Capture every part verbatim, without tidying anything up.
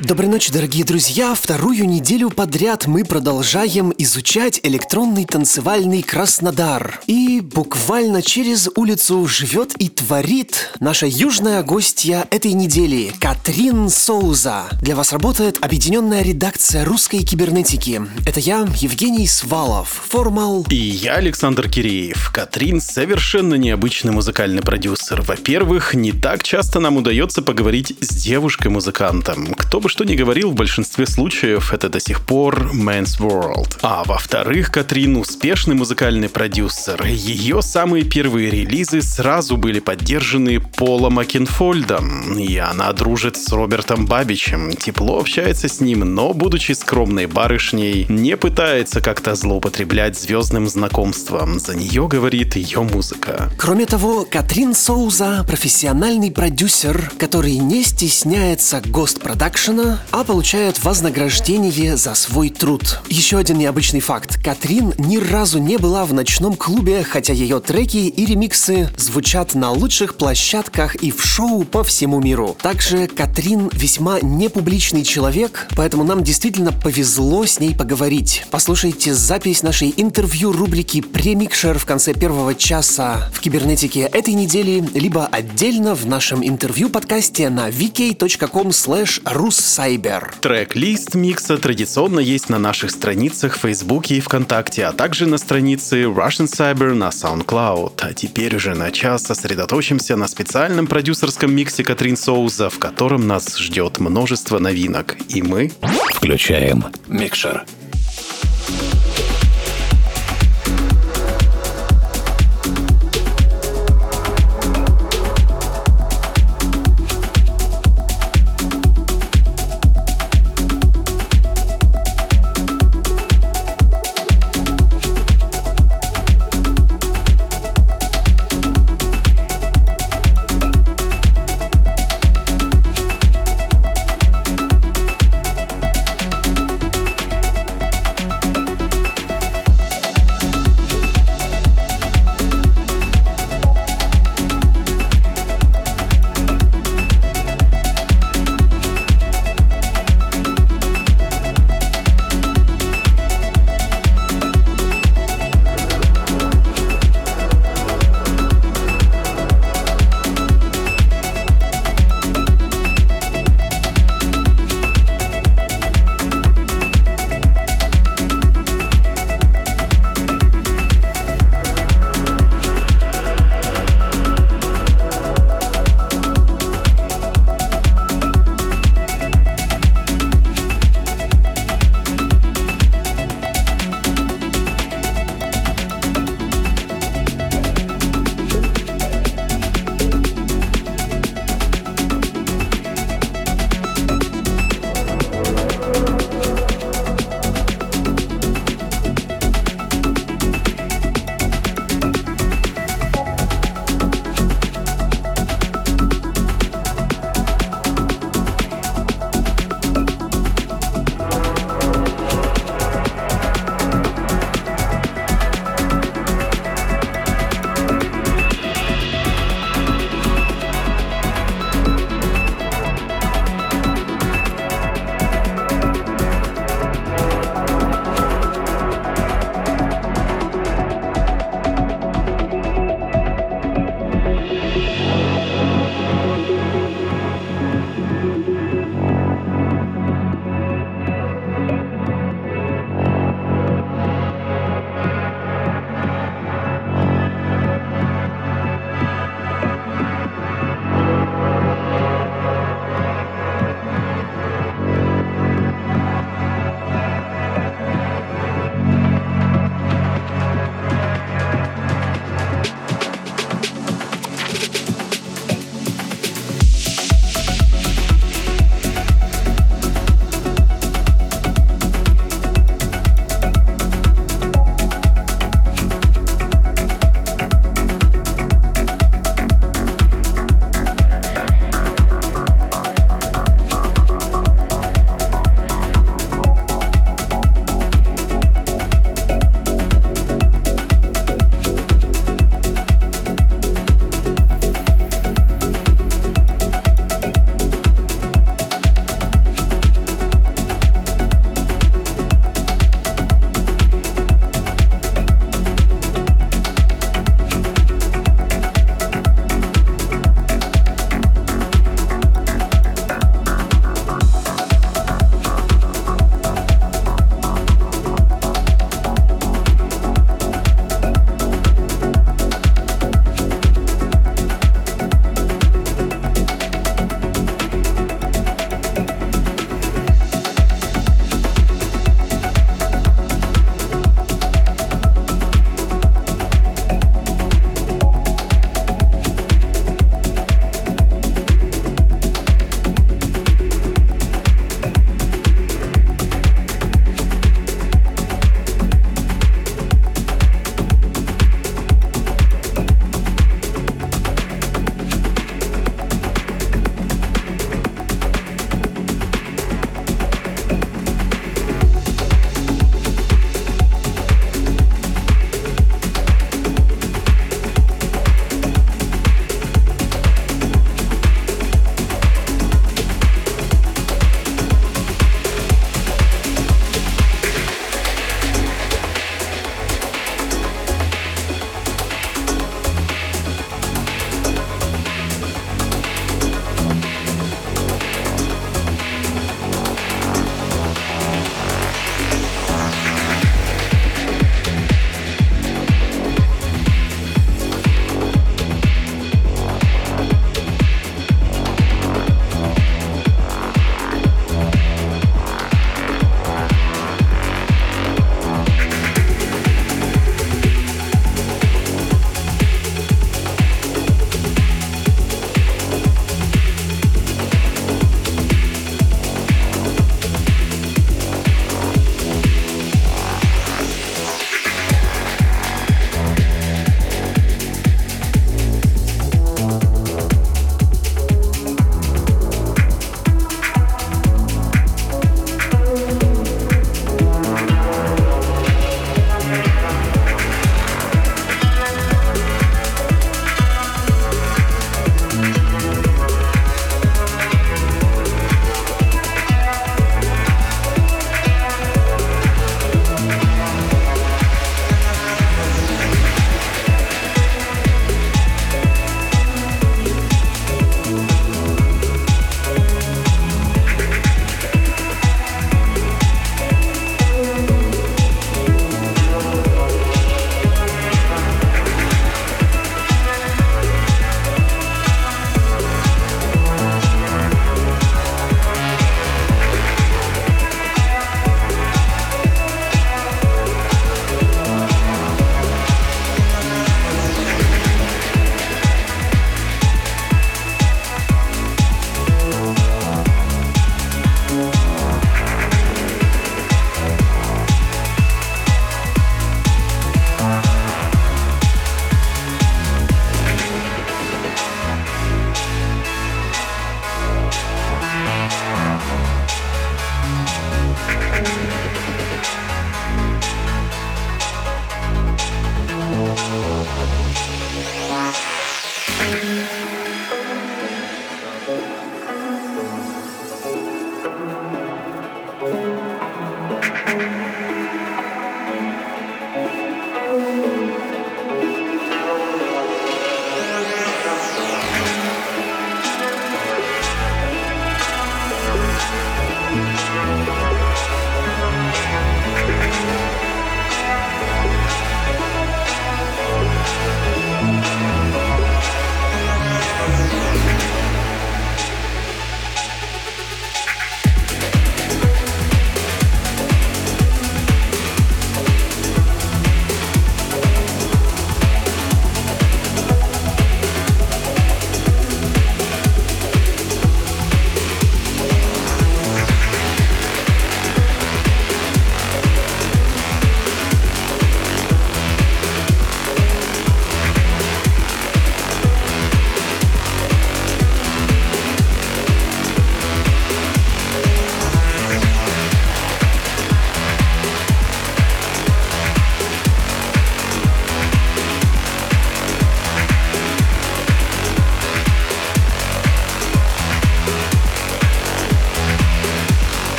Доброй ночи, дорогие друзья! Вторую неделю подряд мы продолжаем изучать электронный танцевальный Краснодар. И буквально через улицу живет и творит наша южная гостья этой недели – Катрин Соуза. Для вас работает объединенная редакция русской кибернетики. Это я, Евгений Свалов, Formal. И я, Александр Киреев. Катрин – совершенно необычный музыкальный продюсер. Во-первых, не так часто нам удается поговорить с девушкой-музыкантом. Кто бы что ни говорил, в большинстве случаев это до сих пор Man's World. А во-вторых, Катрин успешный музыкальный продюсер. Ее самые первые релизы сразу были поддержаны Полом Макенфольдом, и она дружит с Робертом Бабичем, тепло общается с ним, но, будучи скромной барышней, не пытается как-то злоупотреблять звездным знакомством. За нее говорит ее музыка. Кроме того, Катрин Соуза – профессиональный продюсер, который не стесняется гост-продакшена, а получает вознаграждение за свой труд. Еще один необычный факт. Катрин ни разу не была в ночном клубе, хотя ее треки и ремиксы звучат на лучших площадках и в шоу по всему миру. Также Катрин весьма непубличный человек, поэтому нам действительно повезло с ней поговорить. Послушайте запись нашей интервью рубрики «Премикшер» в конце первого часа в кибернетике этой недели, либо отдельно в нашем интервью-подкасте на ви кей точка ком слэш рус. Cyber. Трек-лист микса традиционно есть на наших страницах в Фейсбуке и ВКонтакте, а также на странице Russian Cyber на SoundCloud. А теперь уже на час сосредоточимся на специальном продюсерском миксе Катрин Соуза, в котором нас ждет множество новинок. И мы включаем микшер.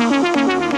We'll be right back.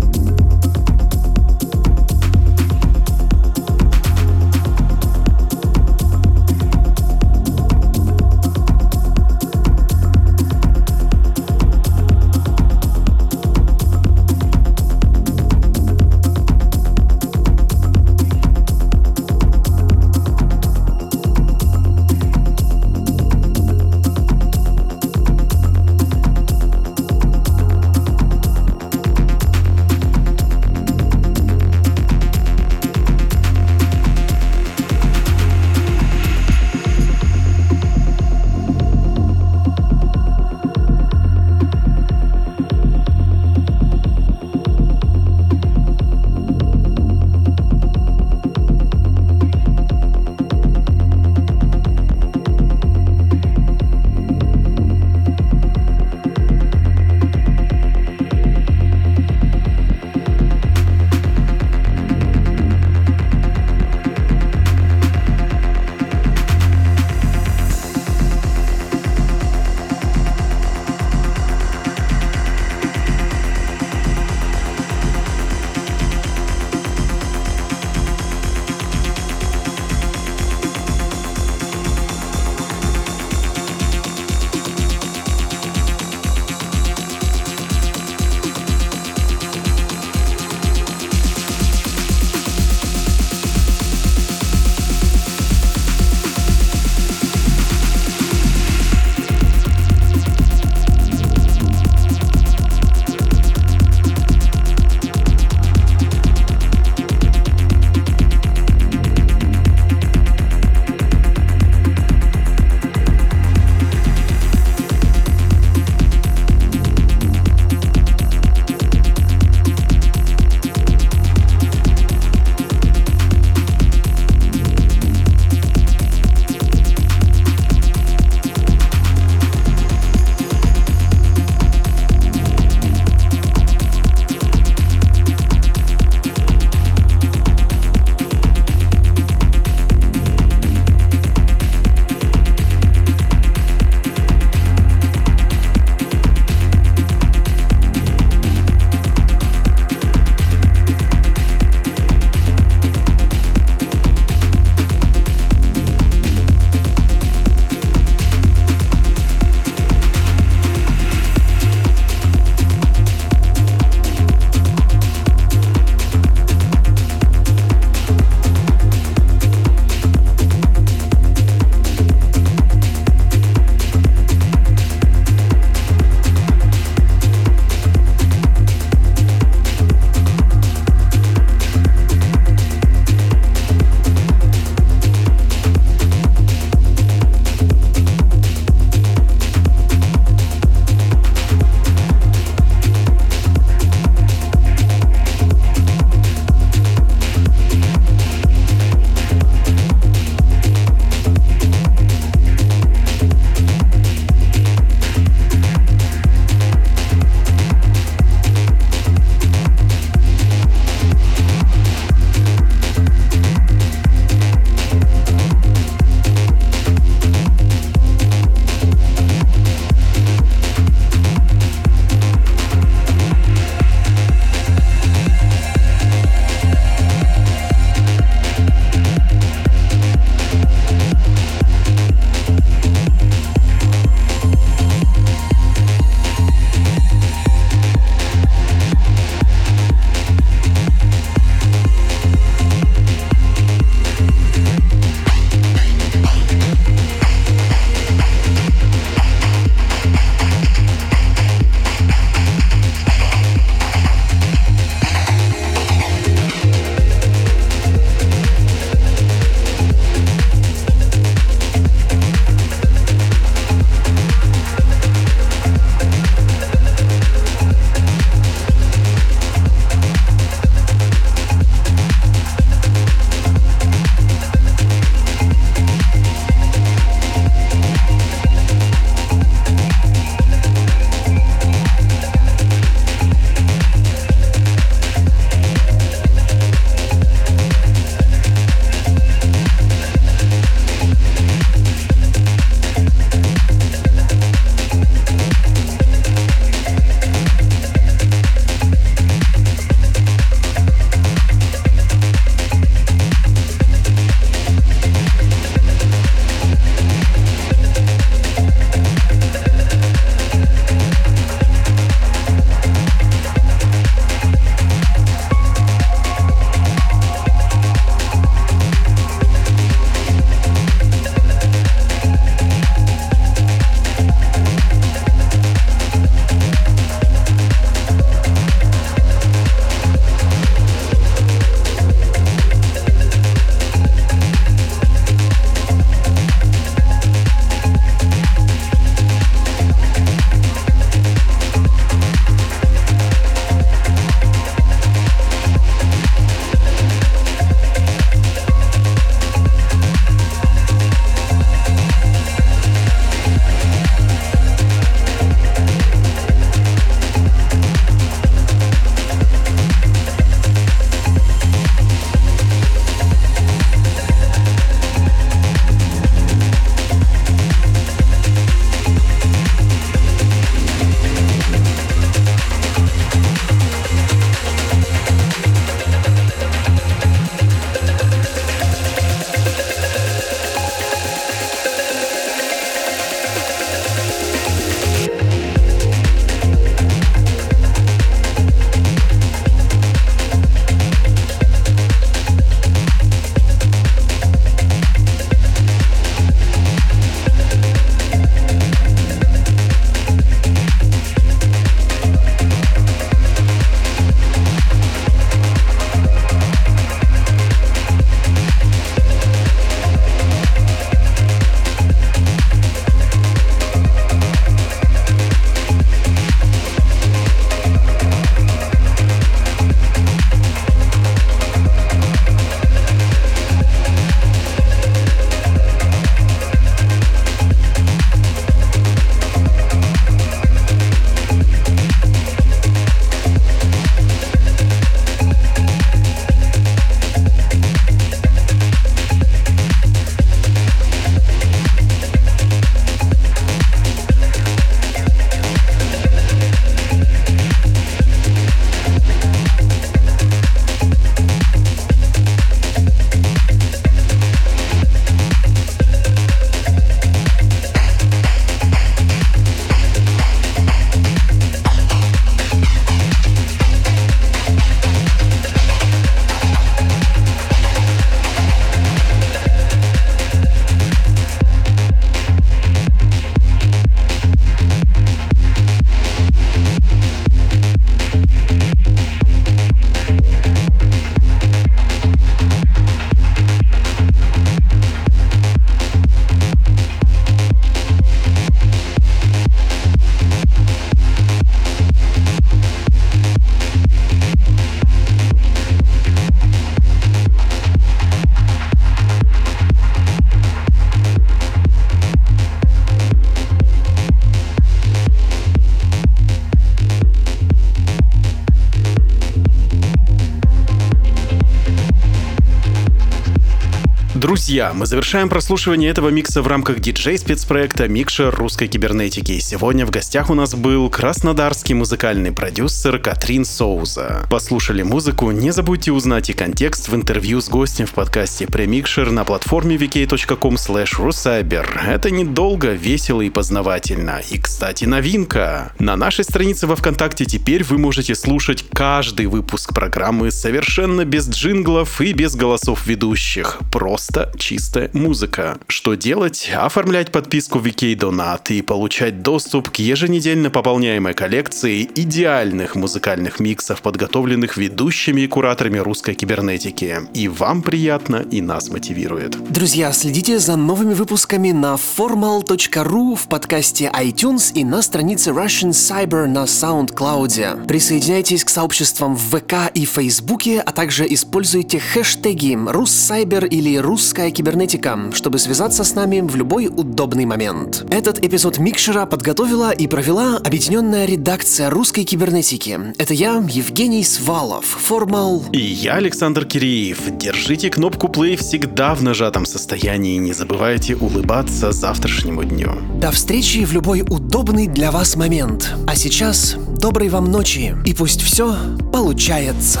друзья! Мы завершаем прослушивание этого микса в рамках диджей-спецпроекта «Микшер русской кибернетики». Сегодня в гостях у нас был краснодарский музыкальный продюсер Катрин Соуза. Послушали музыку? Не забудьте узнать и контекст в интервью с гостем в подкасте «Премикшер» на платформе ви кей точка ком слэш русайбер. Это недолго, весело и познавательно. И, кстати, новинка! На нашей странице во ВКонтакте теперь вы можете слушать каждый выпуск программы совершенно без джинглов и без голосов ведущих. Просто чистая музыка. Что делать? Оформлять подписку ви кей Donat и получать доступ к еженедельно пополняемой коллекции идеальных музыкальных миксов, подготовленных ведущими и кураторами русской кибернетики. И вам приятно, и нас мотивирует. Друзья, следите за новыми выпусками на формал точка ру, в подкасте iTunes и на странице Russian Cyber на SoundCloud. Присоединяйтесь к сообществам в вэ ка и Фейсбуке, а также используйте хэштеги «Руссайбер» или «Русская кибернетика», чтобы связаться с нами в любой удобный момент. Этот эпизод «Микшера» подготовила и провела объединенная редакция «Русской кибернетики». Это я, Евгений Свалов, Формал. И я, Александр Киреев. Держите кнопку «Плей» всегда в нажатом состоянии. Не забывайте улыбаться завтрашнему дню. До встречи в любой удобный для вас момент. А сейчас доброй вам ночи, и пусть все получается.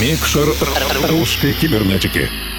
Микшер русской кибернетики.